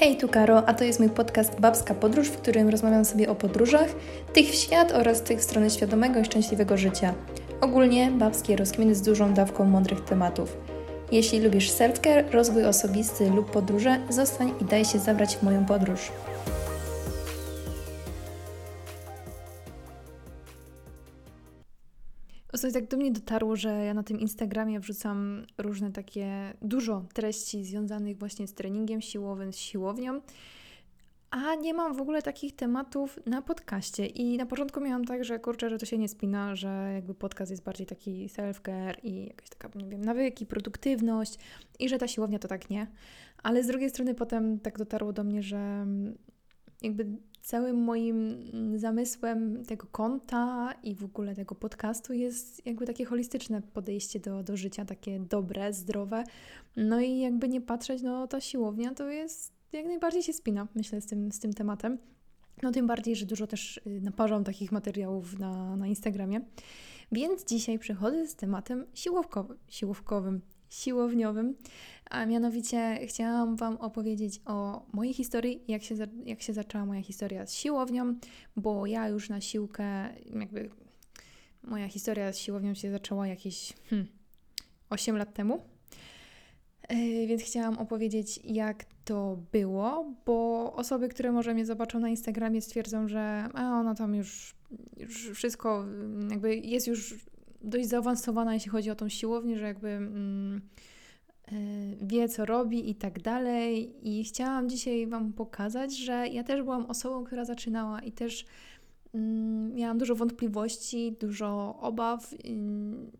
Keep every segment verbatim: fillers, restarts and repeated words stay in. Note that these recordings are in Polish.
Hej, tu Karo, a to jest mój podcast Babska Podróż, w którym rozmawiam sobie o podróżach, tych w świat oraz tych w stronę świadomego i szczęśliwego życia. Ogólnie babskie rozkminy z dużą dawką mądrych tematów. Jeśli lubisz sertkę, rozwój osobisty lub podróże, zostań i daj się zabrać w moją podróż. Ostatnio tak do mnie dotarło, że ja na tym Instagramie wrzucam różne takie dużo treści związanych właśnie z treningiem siłowym, z siłownią, a nie mam w ogóle takich tematów na podcaście. I na początku miałam tak, że kurczę, że to się nie spina, że jakby podcast jest bardziej taki self-care i jakaś taka, nie wiem, nawyki, produktywność i że ta siłownia to tak nie. Ale z drugiej strony potem tak dotarło do mnie, że jakby całym moim zamysłem tego konta i w ogóle tego podcastu jest jakby takie holistyczne podejście do, do życia, takie dobre, zdrowe. No i jakby nie patrzeć, no ta siłownia to jest, jak najbardziej się spina, myślę, z tym, z tym tematem. No tym bardziej, że dużo też naparzam takich materiałów na, na Instagramie. Więc dzisiaj przychodzę z tematem siłowkowym, siłowkowym, siłowniowym, a mianowicie chciałam Wam opowiedzieć o mojej historii, jak się, jak się zaczęła moja historia z siłownią, bo ja już na siłkę, jakby moja historia z siłownią się zaczęła jakieś hmm, osiem lat temu, yy, więc chciałam opowiedzieć, jak to było, bo osoby, które może mnie zobaczą na Instagramie, stwierdzą, że a ona tam już, już wszystko, jakby jest już dość zaawansowana, jeśli chodzi o tą siłownię, że jakby mm, y, wie, co robi i tak dalej. I chciałam dzisiaj Wam pokazać, że ja też byłam osobą, która zaczynała i też mm, miałam dużo wątpliwości, dużo obaw, y,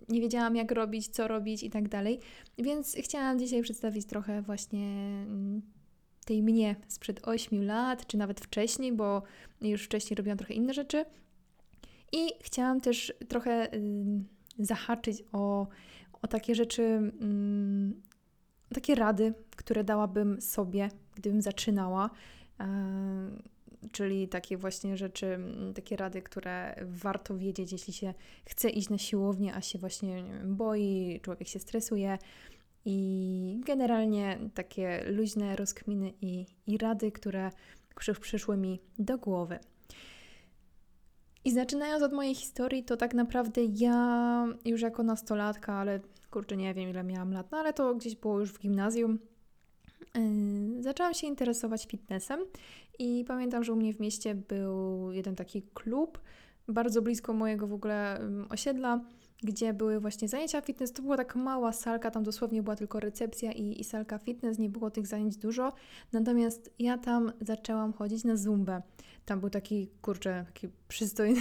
nie wiedziałam, jak robić, co robić i tak dalej. Więc chciałam dzisiaj przedstawić trochę właśnie y, tej mnie sprzed ośmiu lat, czy nawet wcześniej, bo już wcześniej robiłam trochę inne rzeczy. I chciałam też trochę y, zahaczyć o, o takie rzeczy, y, takie rady, które dałabym sobie, gdybym zaczynała, y, czyli takie właśnie rzeczy, takie rady, które warto wiedzieć, jeśli się chce iść na siłownię, a się właśnie, nie wiem, boi, człowiek się stresuje i generalnie takie luźne rozkminy i, i rady, które przyszły mi do głowy. I zaczynając od mojej historii, to tak naprawdę ja już jako nastolatka, ale kurczę, nie wiem ile miałam lat, no ale to gdzieś było już w gimnazjum, yy, zaczęłam się interesować fitnessem i pamiętam, że u mnie w mieście był jeden taki klub, bardzo blisko mojego w ogóle osiedla, gdzie były właśnie zajęcia fitness. To była taka mała salka, tam dosłownie była tylko recepcja i, i salka fitness, nie było tych zajęć dużo. Natomiast ja tam zaczęłam chodzić na zumbę. Tam był taki, kurczę, taki przystojny,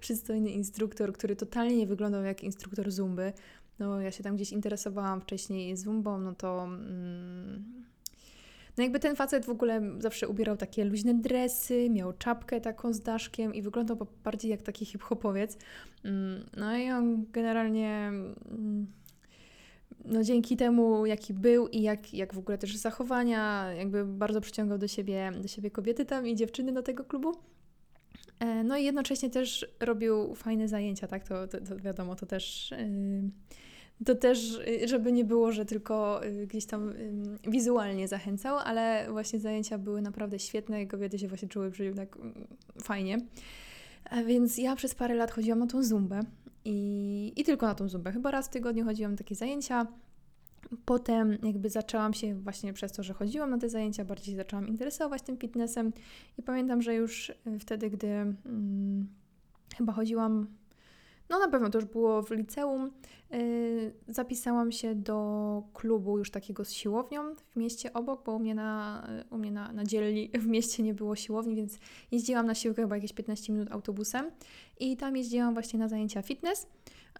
przystojny instruktor, który totalnie nie wyglądał jak instruktor zumby. No ja się tam gdzieś interesowałam wcześniej zumbą, no to... Mm, no jakby ten facet w ogóle zawsze ubierał takie luźne dresy, miał czapkę taką z daszkiem i wyglądał bardziej jak taki hip-hopowiec. No i on generalnie, no dzięki temu jaki był i jak, jak w ogóle też zachowania, jakby bardzo przyciągał do siebie, do siebie kobiety tam i dziewczyny do tego klubu. No i jednocześnie też robił fajne zajęcia, tak? To, to, to wiadomo, to też... Yy... To też, żeby nie było, że tylko gdzieś tam wizualnie zachęcał, ale właśnie zajęcia były naprawdę świetne i kobiety się właśnie czuły przy nim tak fajnie. A więc ja przez parę lat chodziłam na tą zumbę i, i tylko na tą zumbę. Chyba raz w tygodniu chodziłam na takie zajęcia. Potem jakby zaczęłam się właśnie przez to, że chodziłam na te zajęcia, bardziej zaczęłam interesować tym fitnessem i pamiętam, że już wtedy, gdy hmm, chyba chodziłam... No na pewno to już było w liceum. Yy, zapisałam się do klubu już takiego z siłownią w mieście obok, bo u mnie na, u mnie na, na dzielni w mieście nie było siłowni, więc jeździłam na siłkę chyba jakieś piętnaście minut autobusem i tam jeździłam właśnie na zajęcia fitness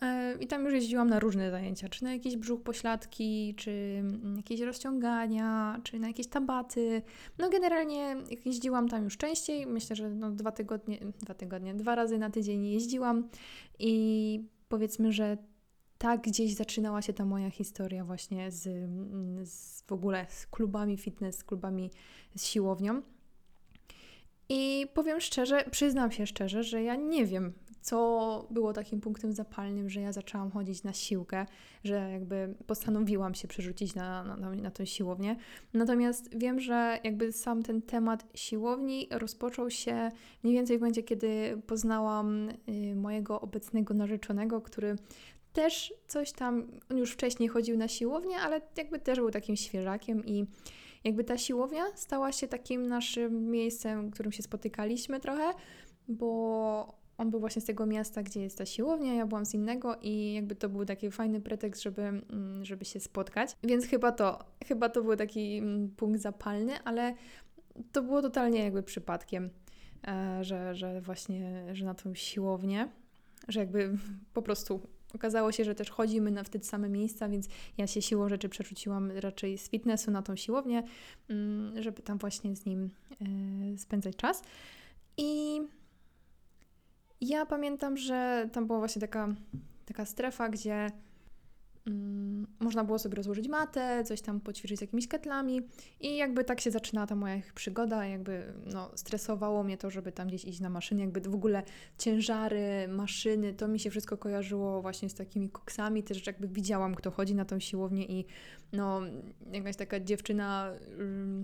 yy, i tam już jeździłam na różne zajęcia, czy na jakieś brzuch pośladki, czy jakieś rozciągania, czy na jakieś tabaty. No generalnie jeździłam tam już częściej, myślę, że no dwa tygodnie, dwa tygodnie, dwa razy na tydzień jeździłam i powiedzmy, że tak gdzieś zaczynała się ta moja historia właśnie z, z w ogóle z klubami fitness, z klubami, z siłownią. I powiem szczerze, przyznam się szczerze, że ja nie wiem, co było takim punktem zapalnym, że ja zaczęłam chodzić na siłkę, że jakby postanowiłam się przerzucić na, na, na tę siłownię. Natomiast wiem, że jakby sam ten temat siłowni rozpoczął się mniej więcej w momencie, kiedy poznałam y, mojego obecnego narzeczonego, który też coś tam, on już wcześniej chodził na siłownię, ale jakby też był takim świeżakiem i jakby ta siłownia stała się takim naszym miejscem, w którym się spotykaliśmy trochę, bo on był właśnie z tego miasta, gdzie jest ta siłownia, ja byłam z innego i jakby to był taki fajny pretekst, żeby, żeby się spotkać. Więc chyba to, chyba to był taki punkt zapalny, ale to było totalnie jakby przypadkiem, że, że właśnie, że na tą siłownię, że jakby po prostu okazało się, że też chodzimy na, w te same miejsca, więc ja się siłą rzeczy przerzuciłam raczej z fitnessu na tą siłownię, żeby tam właśnie z nim spędzać czas. I ja pamiętam, że tam była właśnie taka, taka strefa, gdzie mm, można było sobie rozłożyć matę, coś tam poćwiczyć z jakimiś ketlami i jakby tak się zaczynała ta moja przygoda, jakby no, stresowało mnie to, żeby tam gdzieś iść na maszyny, jakby w ogóle ciężary, maszyny, to mi się wszystko kojarzyło właśnie z takimi koksami, też jakby widziałam, kto chodzi na tą siłownię i no jakaś taka dziewczyna... Yy,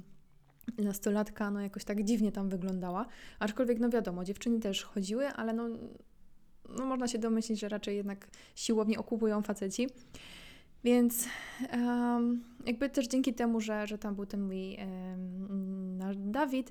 nastolatka, no jakoś tak dziwnie tam wyglądała, aczkolwiek no wiadomo, dziewczyny też chodziły, ale no, no można się domyślić, że raczej jednak siłownie okupują faceci, więc um, jakby też dzięki temu, że, że tam był ten mój um, Dawid,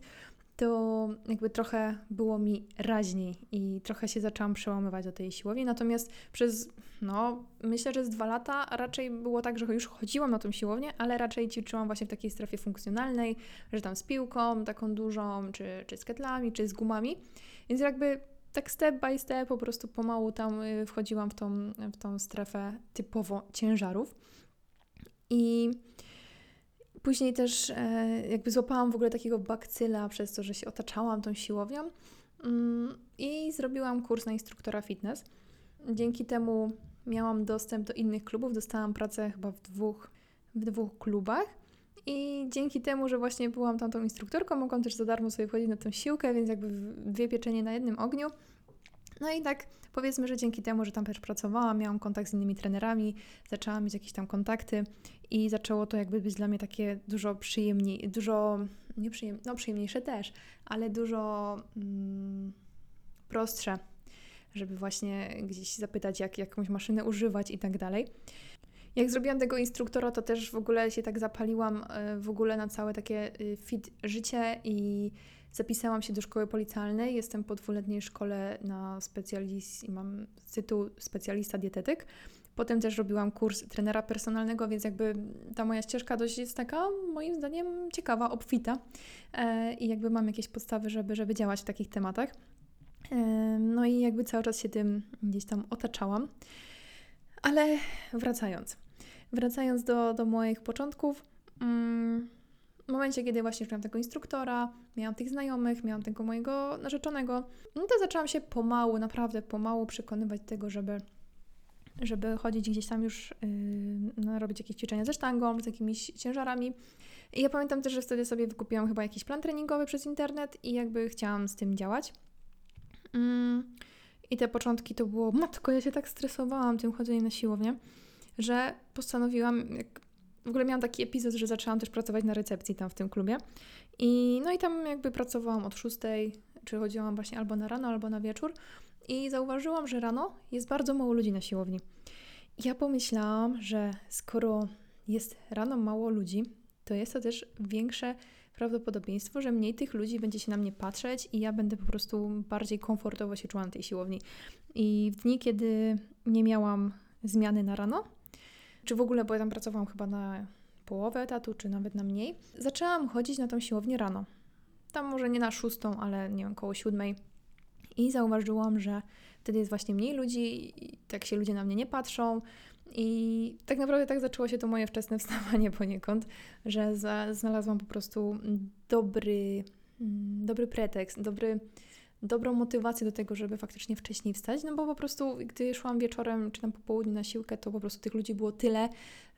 to jakby trochę było mi raźniej i trochę się zaczęłam przełamywać do tej siłowni, natomiast przez, no myślę, że z dwa lata raczej było tak, że już chodziłam na tą siłownię, ale raczej ćwiczyłam właśnie w takiej strefie funkcjonalnej, że tam z piłką taką dużą, czy, czy z ketlami, czy z gumami, więc jakby tak step by step po prostu pomału tam wchodziłam w tą, w tą strefę typowo ciężarów i... Później też e, jakby złapałam w ogóle takiego bakcyla przez to, że się otaczałam tą siłownią mm, i zrobiłam kurs na instruktora fitness. Dzięki temu miałam dostęp do innych klubów, dostałam pracę chyba w dwóch, w dwóch klubach i dzięki temu, że właśnie byłam tam tą instruktorką, mogłam też za darmo sobie wchodzić na tą siłkę, więc jakby dwie pieczenie na jednym ogniu. No i tak powiedzmy, że dzięki temu, że tam też pracowałam, miałam kontakt z innymi trenerami, zaczęłam mieć jakieś tam kontakty i zaczęło to jakby być dla mnie takie dużo przyjemniej, dużo, nie przyjem, no przyjemniejsze też, ale dużo mm, prostsze, żeby właśnie gdzieś zapytać, jak jakąś maszynę używać i tak dalej. Jak zrobiłam tego instruktora, to też w ogóle się tak zapaliłam w ogóle na całe takie fit życie i zapisałam się do szkoły policjalnej. Jestem po dwuletniej szkole na specjaliz... mam tytuł specjalista dietetyk. Potem też robiłam kurs trenera personalnego, więc jakby ta moja ścieżka dość jest taka, moim zdaniem, ciekawa, obfita. I jakby mam jakieś podstawy, żeby, żeby działać w takich tematach. No i jakby cały czas się tym gdzieś tam otaczałam. Ale wracając. Wracając do, do moich początków, w momencie, kiedy właśnie już miałam tego instruktora, miałam tych znajomych, miałam tego mojego narzeczonego, no to zaczęłam się pomału, naprawdę pomału przekonywać tego, żeby, żeby chodzić gdzieś tam już, yy, no, robić jakieś ćwiczenia ze sztangą, z jakimiś ciężarami. I ja pamiętam też, że wtedy sobie wykupiłam chyba jakiś plan treningowy przez internet i jakby chciałam z tym działać. Yy. I te początki to było, matko, ja się tak stresowałam tym chodzeniem na siłownię, że postanowiłam, jak, w ogóle miałam taki epizod, że zaczęłam też pracować na recepcji tam w tym klubie. I no i tam jakby pracowałam od szóstej, czy chodziłam właśnie albo na rano, albo na wieczór. I zauważyłam, że rano jest bardzo mało ludzi na siłowni. I ja pomyślałam, że skoro jest rano mało ludzi, to jest to też większe prawdopodobieństwo, że mniej tych ludzi będzie się na mnie patrzeć i ja będę po prostu bardziej komfortowo się czuła na tej siłowni. I w dni, kiedy nie miałam zmiany na rano, czy w ogóle, bo ja tam pracowałam chyba na połowę etatu, czy nawet na mniej, zaczęłam chodzić na tą siłownię rano. Tam może nie na szóstą, ale nie wiem, koło siódmej. I zauważyłam, że wtedy jest właśnie mniej ludzi, i tak się ludzie na mnie nie patrzą. I tak naprawdę tak zaczęło się to moje wczesne wstawanie poniekąd, że za, znalazłam po prostu dobry, dobry pretekst, dobry, dobrą motywację do tego, żeby faktycznie wcześniej wstać, no bo po prostu gdy szłam wieczorem czy tam po południu na siłkę, to po prostu tych ludzi było tyle,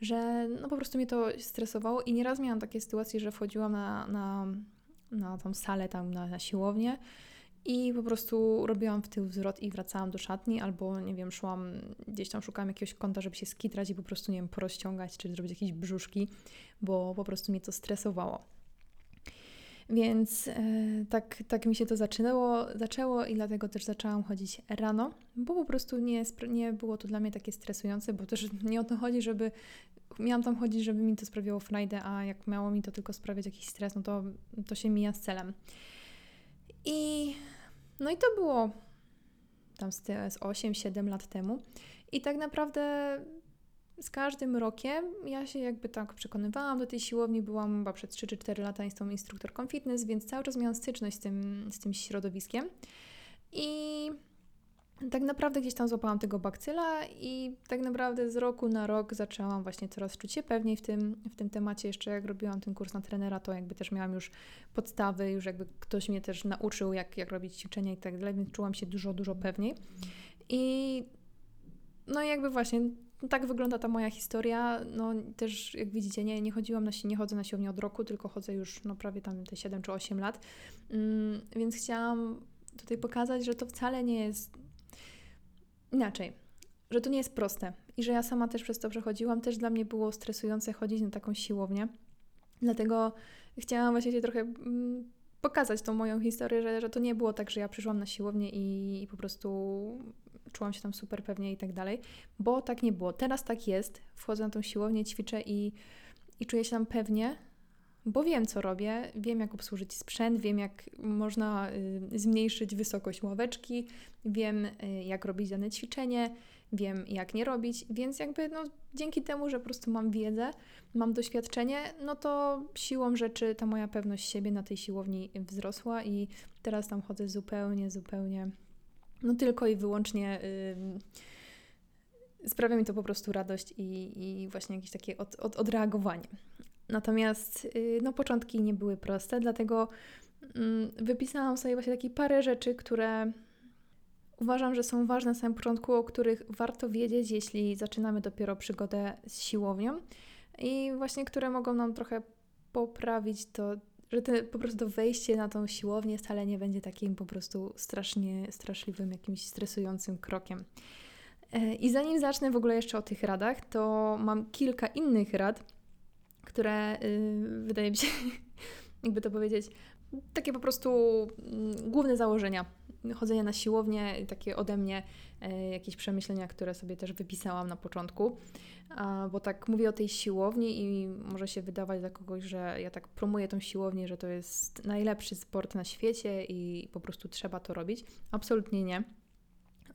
że no po prostu mnie to stresowało i nieraz miałam takie sytuacje, że wchodziłam na, na, na tą salę, tam na, na siłownię I po prostu robiłam w tył zwrot i wracałam do szatni, albo nie wiem, szłam gdzieś tam, szukałam jakiegoś kąta, żeby się skitrać i po prostu, nie wiem, porozciągać, czy zrobić jakieś brzuszki, bo po prostu mnie to stresowało. Więc e, tak, tak mi się to zaczynało, zaczęło i dlatego też zaczęłam chodzić rano, bo po prostu nie, nie było to dla mnie takie stresujące, bo też nie o to chodzi, żeby miałam tam chodzić, żeby mi to sprawiało frajdę, a jak miało mi to tylko sprawiać jakiś stres, no to, to się mija z celem. I no i to było tam z osiem siedem lat temu i tak naprawdę z każdym rokiem ja się jakby tak przekonywałam do tej siłowni, byłam chyba przez trzy czy cztery lata i z tą instruktorką fitness, więc cały czas miałam styczność z tym, z tym środowiskiem i tak naprawdę gdzieś tam złapałam tego bakcyla i tak naprawdę z roku na rok zaczęłam właśnie coraz czuć się pewniej w tym, w tym temacie. Jeszcze jak robiłam ten kurs na trenera, to jakby też miałam już podstawy, już jakby ktoś mnie też nauczył, jak, jak robić ćwiczenia i tak dalej, więc czułam się dużo, dużo pewniej. I no jakby właśnie tak wygląda ta moja historia. No też jak widzicie, nie, nie chodziłam na, nie chodzę na siłownię od roku, tylko chodzę już no prawie tam te siedem czy osiem lat. Mm, więc chciałam tutaj pokazać, że to wcale nie jest inaczej, że to nie jest proste i że ja sama też przez to przechodziłam, też dla mnie było stresujące chodzić na taką siłownię, dlatego chciałam właśnie się trochę mm, pokazać tą moją historię, że, że to nie było tak, że ja przyszłam na siłownię i, i po prostu czułam się tam super pewnie i tak dalej, bo tak nie było. Teraz tak jest, wchodzę na tą siłownię, ćwiczę i, i czuję się tam pewnie, bo wiem, co robię, wiem, jak obsłużyć sprzęt, wiem, jak można y, zmniejszyć wysokość ławeczki, wiem, y, jak robić dane ćwiczenie, wiem, jak nie robić, więc jakby no, dzięki temu, że po prostu mam wiedzę, mam doświadczenie, no to siłą rzeczy ta moja pewność siebie na tej siłowni wzrosła i teraz tam chodzę zupełnie, zupełnie, no tylko i wyłącznie... Y, Sprawia mi to po prostu radość i, i właśnie jakieś takie od, od, odreagowanie. Natomiast no, początki nie były proste, dlatego mm, wypisałam sobie właśnie takie parę rzeczy, które uważam, że są ważne na samym początku, o których warto wiedzieć, jeśli zaczynamy dopiero przygodę z siłownią i właśnie które mogą nam trochę poprawić to, że te, po prostu to wejście na tą siłownię wcale nie będzie takim po prostu strasznie straszliwym, jakimś stresującym krokiem. I zanim zacznę w ogóle jeszcze o tych radach, to mam kilka innych rad, które yy, wydaje mi się, jakby to powiedzieć, takie po prostu yy, główne założenia chodzenia na siłownię, takie ode mnie yy, jakieś przemyślenia, które sobie też wypisałam na początku, A, bo tak mówię o tej siłowni i może się wydawać dla kogoś, że ja tak promuję tą siłownię, że to jest najlepszy sport na świecie i po prostu trzeba to robić. Absolutnie nie.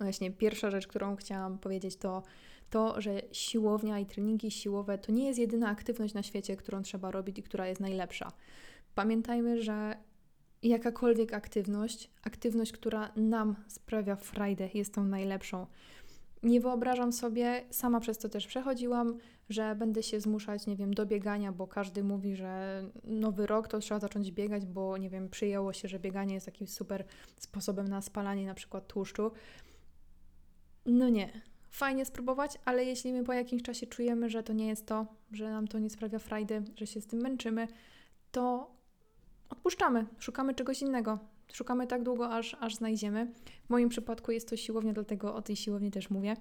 Właśnie pierwsza rzecz, którą chciałam powiedzieć, to to, że siłownia i treningi siłowe to nie jest jedyna aktywność na świecie, którą trzeba robić i która jest najlepsza. Pamiętajmy, że jakakolwiek aktywność, aktywność, która nam sprawia frajdę, jest tą najlepszą. Nie wyobrażam sobie, sama przez to też przechodziłam, że będę się zmuszać, nie wiem, do biegania, bo każdy mówi, że nowy rok to trzeba zacząć biegać, bo nie wiem, przyjęło się, że bieganie jest takim super sposobem na spalanie na przykład tłuszczu. No nie, fajnie spróbować, ale jeśli my po jakimś czasie czujemy, że to nie jest to, że nam to nie sprawia frajdy, że się z tym męczymy, to odpuszczamy, szukamy czegoś innego. Szukamy tak długo, aż, aż znajdziemy. W moim przypadku jest to siłownia, dlatego o tej siłowni też mówię.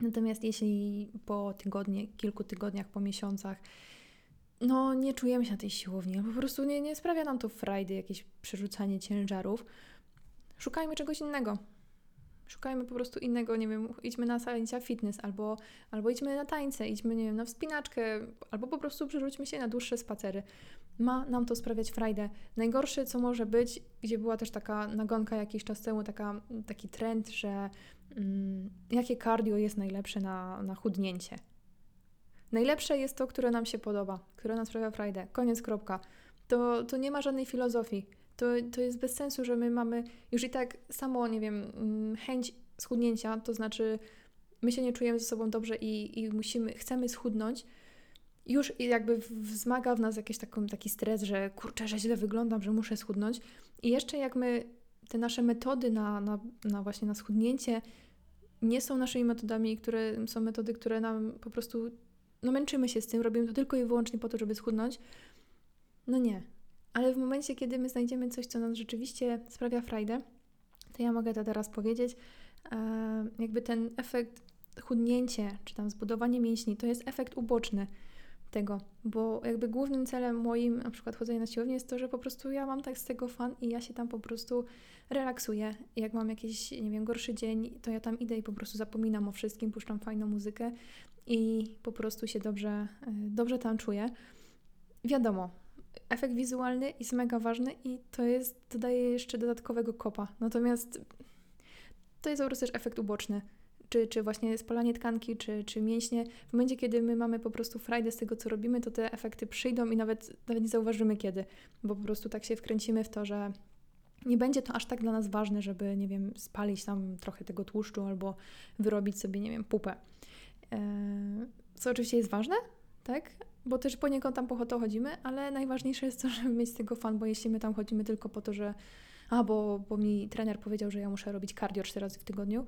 Natomiast jeśli po tygodnie, kilku tygodniach, po miesiącach, no nie czujemy się na tej siłowni, po prostu nie, nie sprawia nam to frajdy, jakieś przerzucanie ciężarów, szukajmy czegoś innego. Szukajmy po prostu innego, nie wiem, idźmy na zajęcia fitness, albo, albo idźmy na tańce, idźmy, nie wiem, na wspinaczkę, albo po prostu przerzućmy się na dłuższe spacery. Ma nam to sprawiać frajdę. Najgorsze, co może być, gdzie była też taka nagonka jakiś czas temu, taka, taki trend, że mm, jakie cardio jest najlepsze na, na chudnięcie. Najlepsze jest to, które nam się podoba, które nam sprawia frajdę. Koniec, kropka. To, to nie ma żadnej filozofii. To, to jest bez sensu, że my mamy już i tak samo, nie wiem, chęć schudnięcia, to znaczy my się nie czujemy ze sobą dobrze i, i musimy, chcemy schudnąć. Już jakby wzmaga w nas jakiś taki, taki stres, że kurczę, że źle wyglądam, że muszę schudnąć. I jeszcze jak my, te nasze metody na, na, na właśnie na schudnięcie nie są naszymi metodami, które są metody, które nam po prostu, no męczymy się z tym, robimy to tylko i wyłącznie po to, żeby schudnąć. No nie. Ale w momencie, kiedy my znajdziemy coś, co nam rzeczywiście sprawia frajdę, to ja mogę to teraz powiedzieć, jakby ten efekt chudnięcie, czy tam zbudowanie mięśni, to jest efekt uboczny tego, bo jakby głównym celem moim na przykład chodzenia na siłownię jest to, że po prostu ja mam tak z tego fan i ja się tam po prostu relaksuję. Jak mam jakiś, nie wiem, gorszy dzień, to ja tam idę i po prostu zapominam o wszystkim, puszczam fajną muzykę i po prostu się dobrze, dobrze tam czuję. Wiadomo, efekt wizualny jest mega ważny i to jest, to daje jeszcze dodatkowego kopa. Natomiast to jest po prostu też efekt uboczny. Czy, czy właśnie spalanie tkanki, czy, czy mięśnie. W momencie, kiedy my mamy po prostu frajdę z tego, co robimy, to te efekty przyjdą i nawet, nawet nie zauważymy kiedy, bo po prostu tak się wkręcimy w to, że nie będzie to aż tak dla nas ważne, żeby, nie wiem, spalić tam trochę tego tłuszczu albo wyrobić sobie, nie wiem, pupę. Eee, co oczywiście jest ważne, tak? Bo też poniekąd tam po ochotę chodzimy, ale najważniejsze jest to, żeby mieć z tego fan, bo jeśli my tam chodzimy tylko po to, że a, bo, bo mi trener powiedział, że ja muszę robić cardio cztery razy w tygodniu,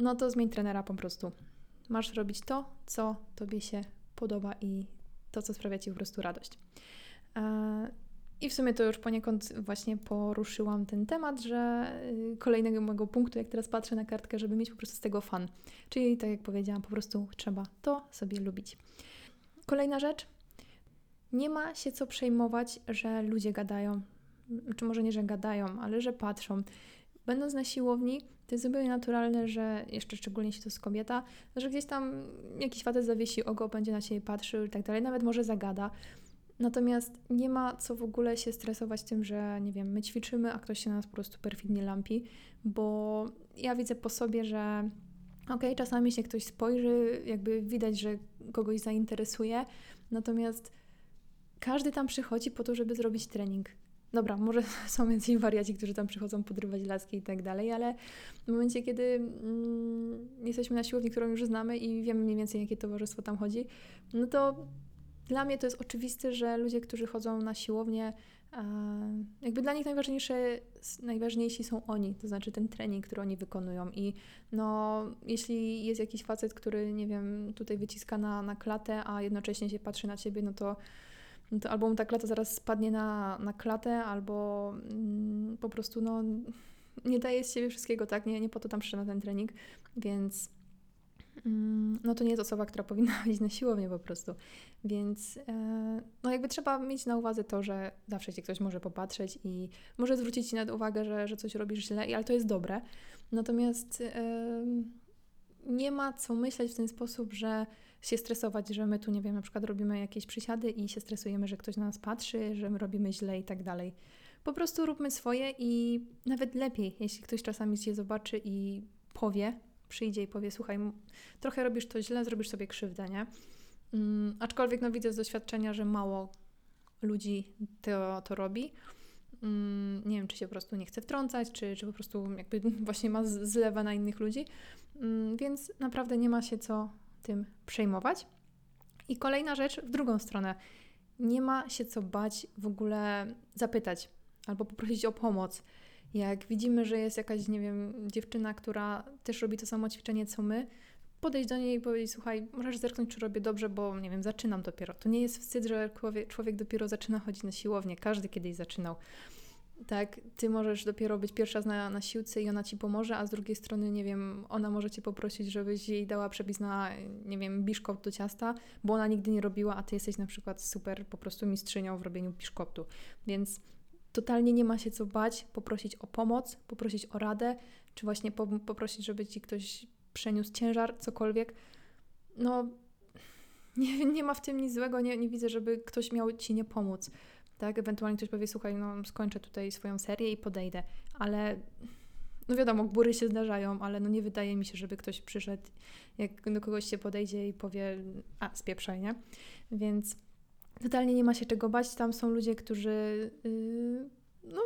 no to zmień trenera po prostu. Masz robić to, co Tobie się podoba i to, co sprawia Ci po prostu radość. I w sumie to już poniekąd właśnie poruszyłam ten temat, że kolejnego mojego punktu, jak teraz patrzę na kartkę, żeby mieć po prostu z tego fan. Czyli tak jak powiedziałam, po prostu trzeba to sobie lubić. Kolejna rzecz. Nie ma się co przejmować, że ludzie gadają. Czy może nie, że gadają, ale że patrzą. Będąc na siłowni, to jest zupełnie naturalne, że jeszcze szczególnie jeśli to jest kobieta, że gdzieś tam jakiś facet zawiesi oko, będzie na siebie patrzył i tak dalej, nawet może zagada. Natomiast nie ma co w ogóle się stresować tym, że nie wiem, my ćwiczymy, a ktoś się na nas po prostu perfidnie lampi, bo ja widzę po sobie, że okej, czasami się ktoś spojrzy, jakby widać, że kogoś zainteresuje, natomiast każdy tam przychodzi po to, żeby zrobić trening. Dobra, może są więcej wariaci, którzy tam przychodzą podrywać laski i tak dalej, ale w momencie, kiedy mm, jesteśmy na siłowni, którą już znamy i wiemy mniej więcej, jakie towarzystwo tam chodzi, no to dla mnie to jest oczywiste, że ludzie, którzy chodzą na siłownię, jakby dla nich najważniejsze, najważniejsi są oni, to znaczy ten trening, który oni wykonują. I no, jeśli jest jakiś facet, który, nie wiem, tutaj wyciska na, na klatę, a jednocześnie się patrzy na ciebie, no to No to albo mu ta klata zaraz spadnie na, na klatę, albo mm, po prostu no, nie daje z siebie wszystkiego, tak? Nie, nie po to tam przyszedł na ten trening, więc mm, no to nie jest osoba, która powinna iść na siłownię po prostu. Więc yy, no jakby trzeba mieć na uwadze to, że zawsze Cię ktoś może popatrzeć i może zwrócić Ci na uwagę, że, że coś robisz źle, ale to jest dobre. Natomiast yy, nie ma co myśleć w ten sposób, że się stresować, że my tu, nie wiem, na przykład robimy jakieś przysiady i się stresujemy, że ktoś na nas patrzy, że my robimy źle i tak dalej. Po prostu róbmy swoje i nawet lepiej, jeśli ktoś czasami Cię zobaczy i powie, przyjdzie i powie, słuchaj, trochę robisz to źle, zrobisz sobie krzywdę, nie? Um, aczkolwiek no widzę z doświadczenia, że mało ludzi to, to robi. Um, nie wiem, czy się po prostu nie chce wtrącać, czy, czy po prostu jakby właśnie ma zlewa na innych ludzi. Um, więc naprawdę nie ma się co tym przejmować. I kolejna rzecz w drugą stronę. Nie ma się co bać w ogóle zapytać albo poprosić o pomoc. Jak widzimy, że jest jakaś, nie wiem, dziewczyna, która też robi to samo ćwiczenie co my, podejść do niej i powiedzieć, słuchaj, możesz zerknąć, czy robię dobrze, bo nie wiem, zaczynam dopiero. To nie jest wstyd, że człowiek dopiero zaczyna chodzić na siłownię. Każdy kiedyś zaczynał. Tak, ty możesz dopiero być pierwsza na, na siłce i ona ci pomoże, a z drugiej strony, nie wiem, ona może cię poprosić, żebyś jej dała przepis na, nie wiem, biszkopt do ciasta, bo ona nigdy nie robiła, a ty jesteś na przykład super po prostu mistrzynią w robieniu biszkoptu. Więc totalnie nie ma się co bać, poprosić o pomoc, poprosić o radę, czy właśnie po, poprosić, żeby ci ktoś przeniósł ciężar, cokolwiek. No, nie, nie ma w tym nic złego, nie, nie widzę, żeby ktoś miał ci nie pomóc. Tak, ewentualnie ktoś powie, słuchaj, no skończę tutaj swoją serię i podejdę, ale no wiadomo, góry się zdarzają, ale no nie wydaje mi się, żeby ktoś przyszedł, jak do kogoś się podejdzie i powie, a spieprzaj, nie? Więc totalnie nie ma się czego bać, tam są ludzie, którzy, yy, no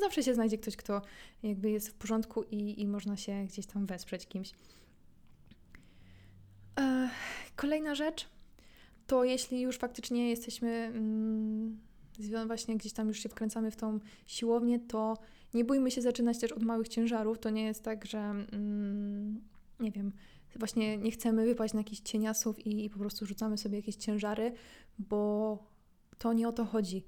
zawsze się znajdzie ktoś, kto jakby jest w porządku i, i można się gdzieś tam wesprzeć kimś. Yy, kolejna rzecz, to jeśli już faktycznie jesteśmy... Yy, właśnie gdzieś tam już się wkręcamy w tą siłownię, to nie bójmy się zaczynać też od małych ciężarów. To nie jest tak, że mm, nie wiem, właśnie nie chcemy wypaść na jakichś cieniasów i, i po prostu rzucamy sobie jakieś ciężary, bo to nie o to chodzi.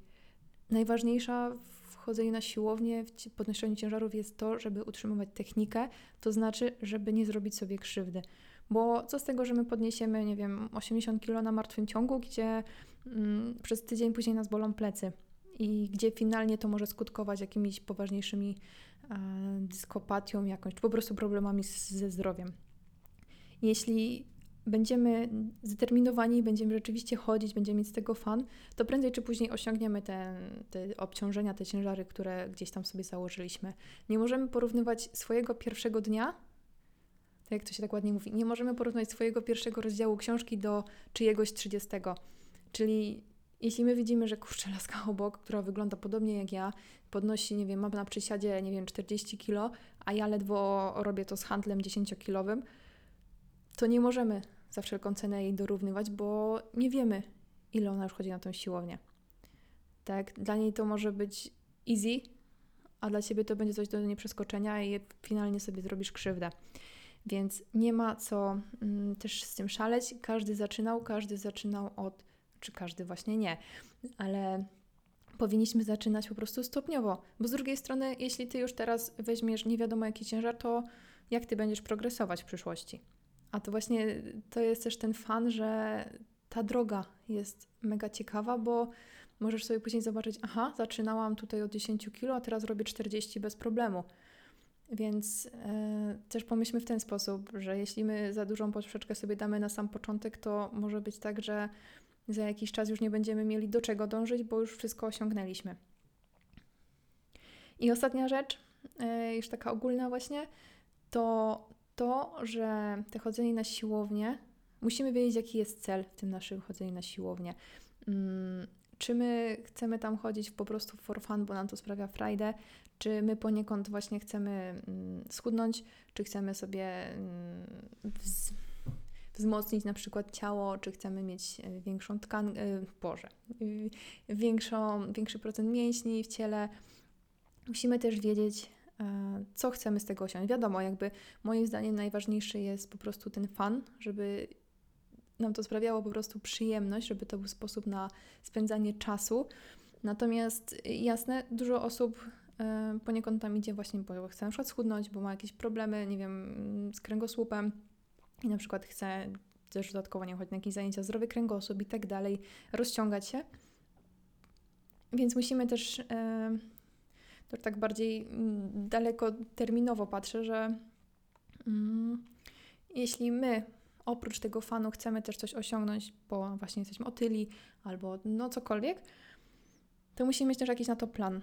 Najważniejsza w chodzeniu na siłownię, w podnoszeniu ciężarów jest to, żeby utrzymywać technikę, to znaczy, żeby nie zrobić sobie krzywdy. Bo co z tego, że my podniesiemy, nie wiem, osiemdziesiąt kilo na martwym ciągu, gdzie mm, przez tydzień później nas bolą plecy i gdzie finalnie to może skutkować jakimiś poważniejszymi e, dyskopatią jakąś, czy po prostu problemami z, ze zdrowiem. Jeśli będziemy zdeterminowani, będziemy rzeczywiście chodzić, będziemy mieć z tego fan, to prędzej czy później osiągniemy te, te obciążenia, te ciężary, które gdzieś tam sobie założyliśmy. Nie możemy porównywać swojego pierwszego dnia, tak jak to się tak ładnie mówi, nie możemy porównać swojego pierwszego rozdziału książki do czyjegoś trzydziestego. Czyli jeśli my widzimy, że kurczę, laska obok, która wygląda podobnie jak ja, podnosi, nie wiem, mam na przysiadzie, nie wiem, czterdzieści kilo, a ja ledwo robię to z handlem dziesięciokilowym, to nie możemy za wszelką cenę jej dorównywać, bo nie wiemy, ile ona już chodzi na tą siłownię. Tak? Dla niej to może być easy, a dla Ciebie to będzie coś do nieprzeskoczenia i finalnie sobie zrobisz krzywdę. Więc nie ma co mm, też z tym szaleć. Każdy zaczynał, każdy zaczynał od, czy każdy właśnie nie, ale powinniśmy zaczynać po prostu stopniowo. Bo z drugiej strony, jeśli Ty już teraz weźmiesz nie wiadomo jaki ciężar, to jak Ty będziesz progresować w przyszłości? A to właśnie to jest też ten fan, że ta droga jest mega ciekawa, bo możesz sobie później zobaczyć, aha, zaczynałam tutaj od dziesięć kilo, a teraz robię czterdzieści bez problemu. Więc yy, też pomyślmy w ten sposób, że jeśli my za dużą poprzeczkę sobie damy na sam początek, to może być tak, że za jakiś czas już nie będziemy mieli do czego dążyć, bo już wszystko osiągnęliśmy. I ostatnia rzecz, yy, już taka ogólna właśnie, to to, że te chodzenie na siłownię, musimy wiedzieć, jaki jest cel w tym naszym chodzeniu na siłownię. Hmm, czy my chcemy tam chodzić po prostu for fun, bo nam to sprawia frajdę, czy my poniekąd właśnie chcemy hmm, schudnąć, czy chcemy sobie hmm, wz- wzmocnić na przykład ciało, czy chcemy mieć większą tkan... Yy, Boże, yy, większą, większy procent mięśni w ciele. Musimy też wiedzieć, co chcemy z tego osiągnąć. Wiadomo, jakby moim zdaniem najważniejszy jest po prostu ten fan, żeby nam to sprawiało po prostu przyjemność, żeby to był sposób na spędzanie czasu. Natomiast jasne, dużo osób poniekąd tam idzie właśnie, bo chce na przykład schudnąć, bo ma jakieś problemy, nie wiem, z kręgosłupem i na przykład chce też dodatkowo nie chodzić na jakieś zajęcia, zdrowy kręgosłup i tak dalej, rozciągać się. Więc musimy też... Yy, to tak bardziej dalekoterminowo patrzę, że mm, jeśli my oprócz tego fanu chcemy też coś osiągnąć, bo właśnie jesteśmy otyli albo no cokolwiek, to musimy mieć też jakiś na to plan,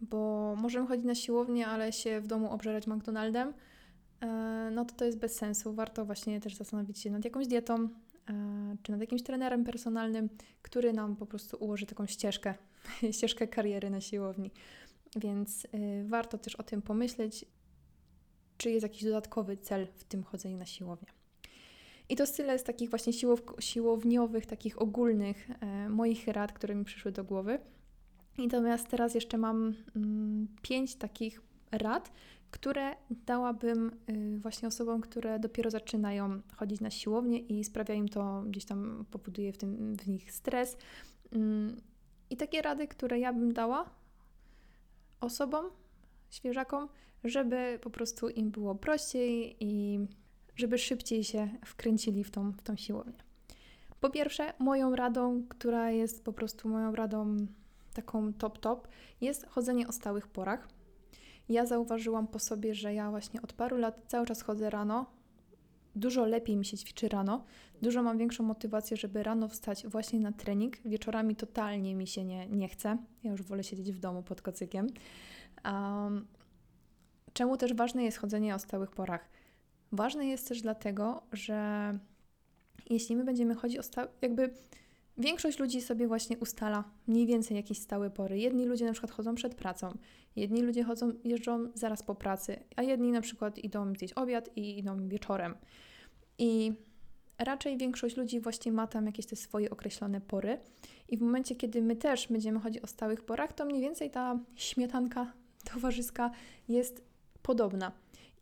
bo możemy chodzić na siłownię, ale się w domu obżerać McDonaldem, yy, no to to jest bez sensu. Warto właśnie też zastanowić się nad jakąś dietą, yy, czy nad jakimś trenerem personalnym, który nam po prostu ułoży taką ścieżkę, ścieżkę kariery na siłowni. Więc y, warto też o tym pomyśleć, czy jest jakiś dodatkowy cel w tym chodzeniu na siłownię. I to tyle z takich właśnie siłow- siłowniowych, takich ogólnych y, moich rad, które mi przyszły do głowy. Natomiast teraz jeszcze mam mm, pięć takich rad, które dałabym y, właśnie osobom, które dopiero zaczynają chodzić na siłownię i sprawia im to, gdzieś tam powoduje w, tym, w nich stres. Y, I takie rady, które ja bym dała osobom, świeżakom, żeby po prostu im było prościej i żeby szybciej się wkręcili w tą, w tą siłownię. Po pierwsze, moją radą, która jest po prostu moją radą taką top top, jest chodzenie o stałych porach. Ja zauważyłam po sobie, że ja właśnie od paru lat cały czas chodzę rano. Dużo lepiej mi się ćwiczy rano, dużo mam większą motywację, żeby rano wstać właśnie na trening. Wieczorami totalnie mi się nie, nie chce. Ja już wolę siedzieć w domu pod kocykiem. Um, czemu też ważne jest chodzenie o stałych porach? Ważne jest też dlatego, że jeśli my będziemy chodzić o stałe, jakby większość ludzi sobie właśnie ustala mniej więcej jakieś stałe pory. Jedni ludzie na przykład chodzą przed pracą, jedni ludzie chodzą, jeżdżą zaraz po pracy, a jedni na przykład idą gdzieś obiad i idą wieczorem. I raczej większość ludzi właśnie ma tam jakieś te swoje określone pory. I w momencie, kiedy my też będziemy chodzić o stałych porach, to mniej więcej ta śmietanka towarzyska jest podobna.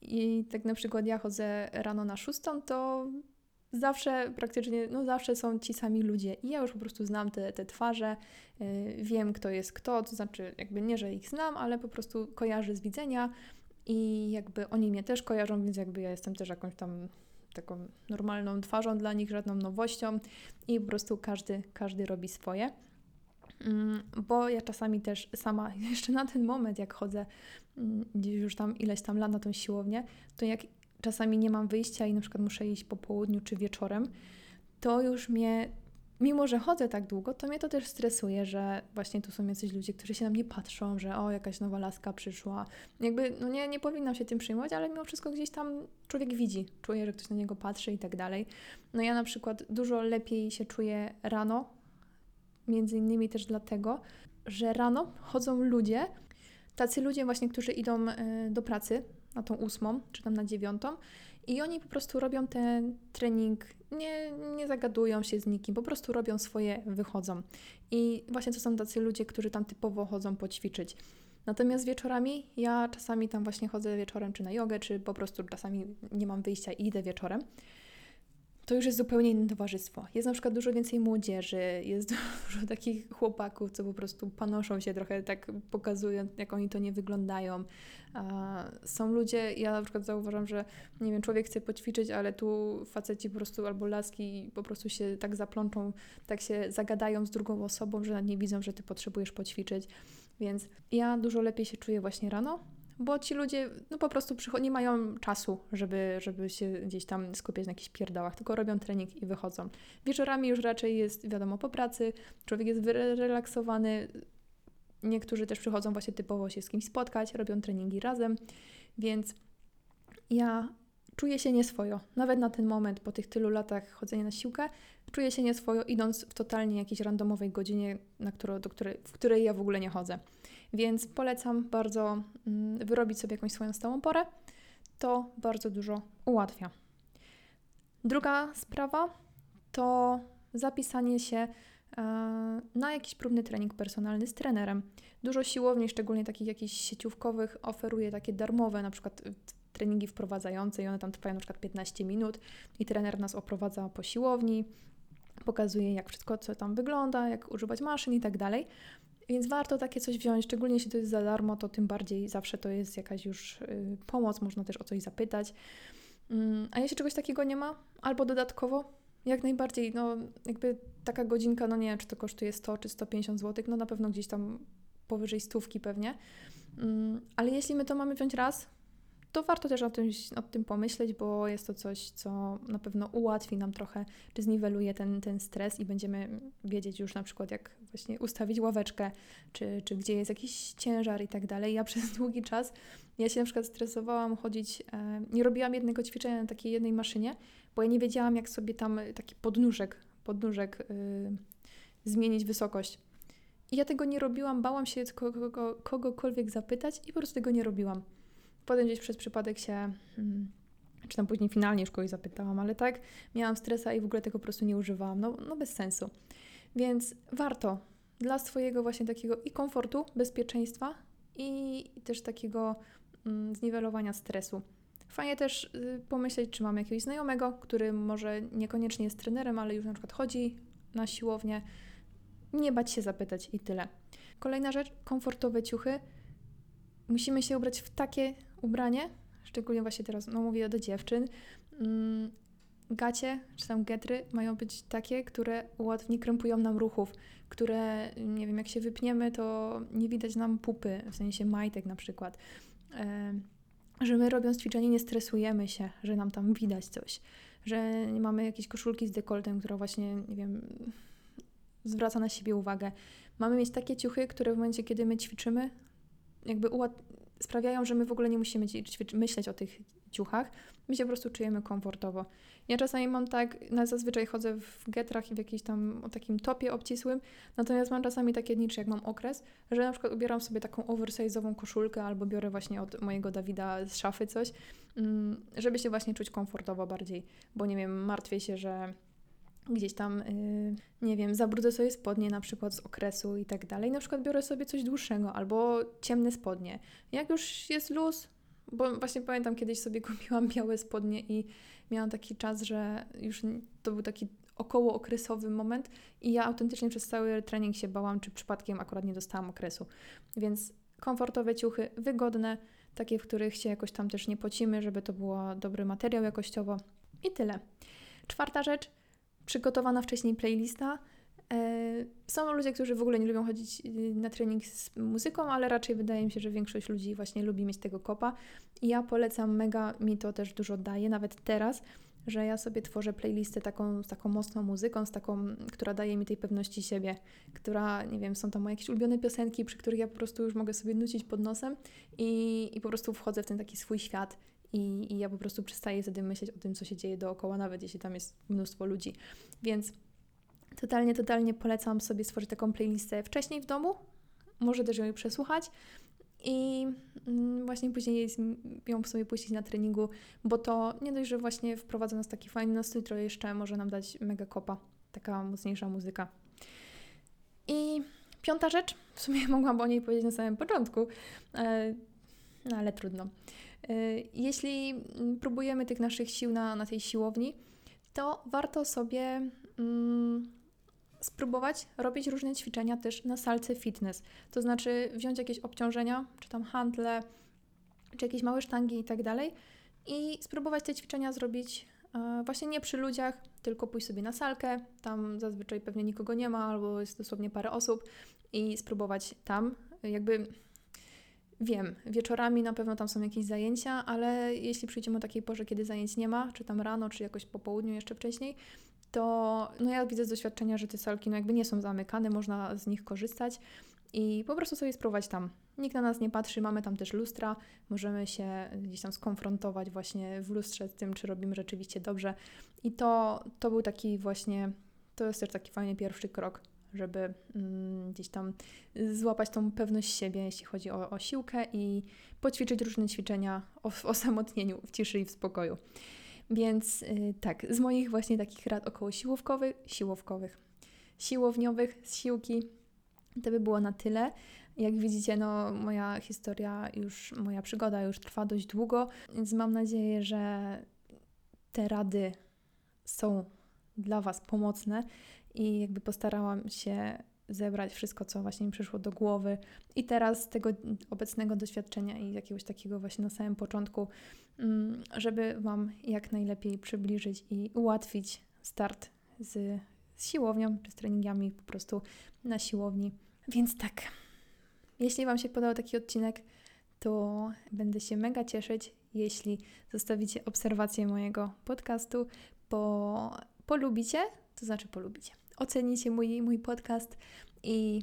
I tak na przykład ja chodzę rano na szóstą, to zawsze praktycznie, no zawsze są ci sami ludzie i ja już po prostu znam te, te twarze, yy, wiem kto jest kto, to znaczy jakby nie, że ich znam, ale po prostu kojarzę z widzenia i jakby oni mnie też kojarzą, więc jakby ja jestem też jakąś tam taką normalną twarzą dla nich, żadną nowością i po prostu każdy, każdy robi swoje. Bo ja czasami też sama, jeszcze na ten moment, jak chodzę gdzieś już tam ileś tam lat na tą siłownię, to jak czasami nie mam wyjścia i na przykład muszę iść po południu czy wieczorem, to już mnie, mimo że chodzę tak długo, to mnie to też stresuje, że właśnie tu są jacyś ludzie, którzy się na mnie patrzą, że o, jakaś nowa laska przyszła. Jakby, no nie, nie powinnam się tym przejmować, ale mimo wszystko gdzieś tam człowiek widzi, czuje, że ktoś na niego patrzy i tak dalej. No ja na przykład dużo lepiej się czuję rano, między innymi też dlatego, że rano chodzą ludzie, tacy ludzie właśnie, którzy idą do pracy na tą ósmą, czy tam na dziewiątą i oni po prostu robią ten trening, nie, nie zagadują się z nikim, po prostu robią swoje, wychodzą. I właśnie to są tacy ludzie, którzy tam typowo chodzą poćwiczyć. Natomiast wieczorami ja czasami tam właśnie chodzę wieczorem, czy na jogę, czy po prostu czasami nie mam wyjścia i idę wieczorem. To już jest zupełnie inne towarzystwo. Jest na przykład dużo więcej młodzieży, jest dużo takich chłopaków, co po prostu panoszą się trochę, tak pokazują, jak oni to nie wyglądają. Są ludzie, ja na przykład zauważam, że nie wiem, człowiek chce poćwiczyć, ale tu faceci po prostu albo laski po prostu się tak zaplączą, tak się zagadają z drugą osobą, że nawet nie widzą, że ty potrzebujesz poćwiczyć. Więc ja dużo lepiej się czuję właśnie rano, bo ci ludzie no po prostu przycho- nie mają czasu, żeby, żeby się gdzieś tam skupiać na jakichś pierdołach, tylko robią trening i wychodzą. Wieczorami już raczej jest, wiadomo, po pracy, człowiek jest wyrelaksowany, niektórzy też przychodzą właśnie typowo się z kimś spotkać, robią treningi razem, więc ja czuję się nieswojo, nawet na ten moment, po tych tylu latach chodzenia na siłkę, czuję się nieswojo, idąc w totalnie jakiejś randomowej godzinie, na którą, do której, w której ja w ogóle nie chodzę. Więc polecam bardzo wyrobić sobie jakąś swoją stałą porę. To bardzo dużo ułatwia. Druga sprawa to zapisanie się na jakiś próbny trening personalny z trenerem. Dużo siłowni, szczególnie takich jakichś sieciówkowych, oferuje takie darmowe, na przykład treningi wprowadzające i one tam trwają na przykład piętnaście minut i trener nas oprowadza po siłowni, pokazuje jak wszystko, co tam wygląda, jak używać maszyn i tak dalej. Więc warto takie coś wziąć, szczególnie jeśli to jest za darmo, to tym bardziej zawsze to jest jakaś już y, pomoc, można też o coś zapytać. Ym, a jeśli czegoś takiego nie ma, albo dodatkowo, jak najbardziej, no jakby taka godzinka, no nie wiem, czy to kosztuje sto czy sto pięćdziesiąt złotych, no na pewno gdzieś tam powyżej stówki pewnie. Ym, ale jeśli my to mamy wziąć raz, to warto też o tym, o tym pomyśleć, bo jest to coś, co na pewno ułatwi nam trochę, czy zniweluje ten, ten stres i będziemy wiedzieć już na przykład, jak właśnie ustawić ławeczkę, czy, czy gdzie jest jakiś ciężar i tak dalej. Ja przez długi czas, ja się na przykład stresowałam chodzić, e, nie robiłam jednego ćwiczenia na takiej jednej maszynie, bo ja nie wiedziałam, jak sobie tam taki podnóżek, podnóżek y, zmienić wysokość. I ja tego nie robiłam, bałam się kogo, kogokolwiek zapytać i po prostu tego nie robiłam. Potem gdzieś przez przypadek się, czy tam później finalnie już kogoś zapytałam, ale tak, miałam stresa i w ogóle tego po prostu nie używałam, no, no bez sensu. Więc warto dla swojego właśnie takiego i komfortu, bezpieczeństwa i też takiego mm, zniwelowania stresu. Fajnie też y, pomyśleć, czy mam jakiegoś znajomego, który może niekoniecznie jest trenerem, ale już na przykład chodzi na siłownię, nie bać się zapytać i tyle. Kolejna rzecz, komfortowe ciuchy. Musimy się ubrać w takie ubranie, szczególnie właśnie teraz, no mówię do dziewczyn, gacie czy tam getry mają być takie, które ułatwią, nie krępują nam ruchów, które, nie wiem, jak się wypniemy, to nie widać nam pupy, w sensie majtek na przykład, że my robiąc ćwiczenie nie stresujemy się, że nam tam widać coś, że nie mamy jakiejś koszulki z dekoltem, która właśnie, nie wiem, zwraca na siebie uwagę. Mamy mieć takie ciuchy, które w momencie, kiedy my ćwiczymy, jakby ułat- sprawiają, że my w ogóle nie musimy ćwic- myśleć o tych ciuchach. My się po prostu czujemy komfortowo. Ja czasami mam tak, no zazwyczaj chodzę w getrach i w jakimś tam o takim topie obcisłym, natomiast mam czasami takie dni, czy jak mam okres, że na przykład ubieram sobie taką oversize'ową koszulkę albo biorę właśnie od mojego Dawida z szafy coś, żeby się właśnie czuć komfortowo bardziej, bo nie wiem, martwię się, że gdzieś tam, yy, nie wiem, zabrudzę sobie spodnie na przykład z okresu i tak dalej. Na przykład biorę sobie coś dłuższego albo ciemne spodnie. Jak już jest luz, bo właśnie pamiętam, kiedyś sobie kupiłam białe spodnie i miałam taki czas, że już to był taki okołookresowy moment i ja autentycznie przez cały trening się bałam, czy przypadkiem akurat nie dostałam okresu. Więc komfortowe ciuchy, wygodne, takie, w których się jakoś tam też nie pocimy, żeby to było dobry materiał jakościowo i tyle. Czwarta rzecz, przygotowana wcześniej playlista. Są ludzie, którzy w ogóle nie lubią chodzić na trening z muzyką, ale raczej wydaje mi się, że większość ludzi właśnie lubi mieć tego kopa i ja polecam mega, mi to też dużo daje, nawet teraz, że ja sobie tworzę playlistę taką, z taką mocną muzyką, z taką, która daje mi tej pewności siebie, która, nie wiem, są tam moje jakieś ulubione piosenki, przy których ja po prostu już mogę sobie nucić pod nosem i, i po prostu wchodzę w ten taki swój świat i, i ja po prostu przestaję wtedy myśleć o tym, co się dzieje dookoła, nawet jeśli tam jest mnóstwo ludzi, więc totalnie, totalnie polecam sobie stworzyć taką playlistę wcześniej w domu, może też ją przesłuchać i właśnie później ją sobie puścić na treningu, bo to nie dość, że właśnie wprowadza nas taki fajny nastrój, to jeszcze może nam dać mega kopa, taka mocniejsza muzyka. I piąta rzecz, w sumie mogłam o niej powiedzieć na samym początku, no ale trudno. Jeśli próbujemy tych naszych sił na, na tej siłowni, to warto sobie mm, spróbować robić różne ćwiczenia też na salce fitness. To znaczy wziąć jakieś obciążenia, czy tam handle, czy jakieś małe sztangi i tak dalej i spróbować te ćwiczenia zrobić e, właśnie nie przy ludziach, tylko pójść sobie na salkę, tam zazwyczaj pewnie nikogo nie ma albo jest dosłownie parę osób i spróbować tam. Jakby wiem, wieczorami na pewno tam są jakieś zajęcia, ale jeśli przyjdziemy o takiej porze, kiedy zajęć nie ma, czy tam rano, czy jakoś po południu jeszcze wcześniej, to no ja widzę z doświadczenia, że te salki no jakby nie są zamykane, można z nich korzystać i po prostu sobie spróbować tam. Nikt na nas nie patrzy, mamy tam też lustra, możemy się gdzieś tam skonfrontować właśnie w lustrze z tym, czy robimy rzeczywiście dobrze i to, to był taki właśnie, to jest też taki fajny pierwszy krok, żeby mm, gdzieś tam złapać tą pewność siebie, jeśli chodzi o, o siłkę i poćwiczyć różne ćwiczenia o, w osamotnieniu, w ciszy i w spokoju. Więc yy, tak, z moich właśnie takich rad około siłowkowych, siłowkowych, siłowniowych, z siłki, to by było na tyle. Jak widzicie, no moja historia już, moja przygoda już trwa dość długo, więc mam nadzieję, że te rady są dla Was pomocne i jakby postarałam się zebrać wszystko, co właśnie mi przyszło do głowy i teraz z tego obecnego doświadczenia i jakiegoś takiego właśnie na samym początku, żeby Wam jak najlepiej przybliżyć i ułatwić start z, z siłownią czy z treningami po prostu na siłowni. Więc tak, jeśli Wam się podobał taki odcinek, to będę się mega cieszyć, jeśli zostawicie obserwację mojego podcastu, bo polubicie, to znaczy polubicie. Ocenicie mój, mój podcast i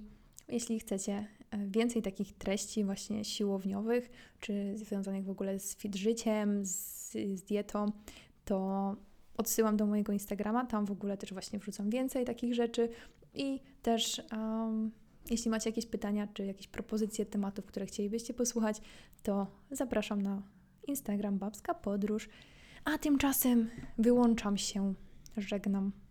jeśli chcecie więcej takich treści właśnie siłowniowych, czy związanych w ogóle z fit życiem, z, z dietą, to odsyłam do mojego Instagrama, tam w ogóle też właśnie wrzucam więcej takich rzeczy i też um, jeśli macie jakieś pytania, czy jakieś propozycje tematów, które chcielibyście posłuchać, to zapraszam na Instagram Babska Podróż, a tymczasem wyłączam się, żegnam.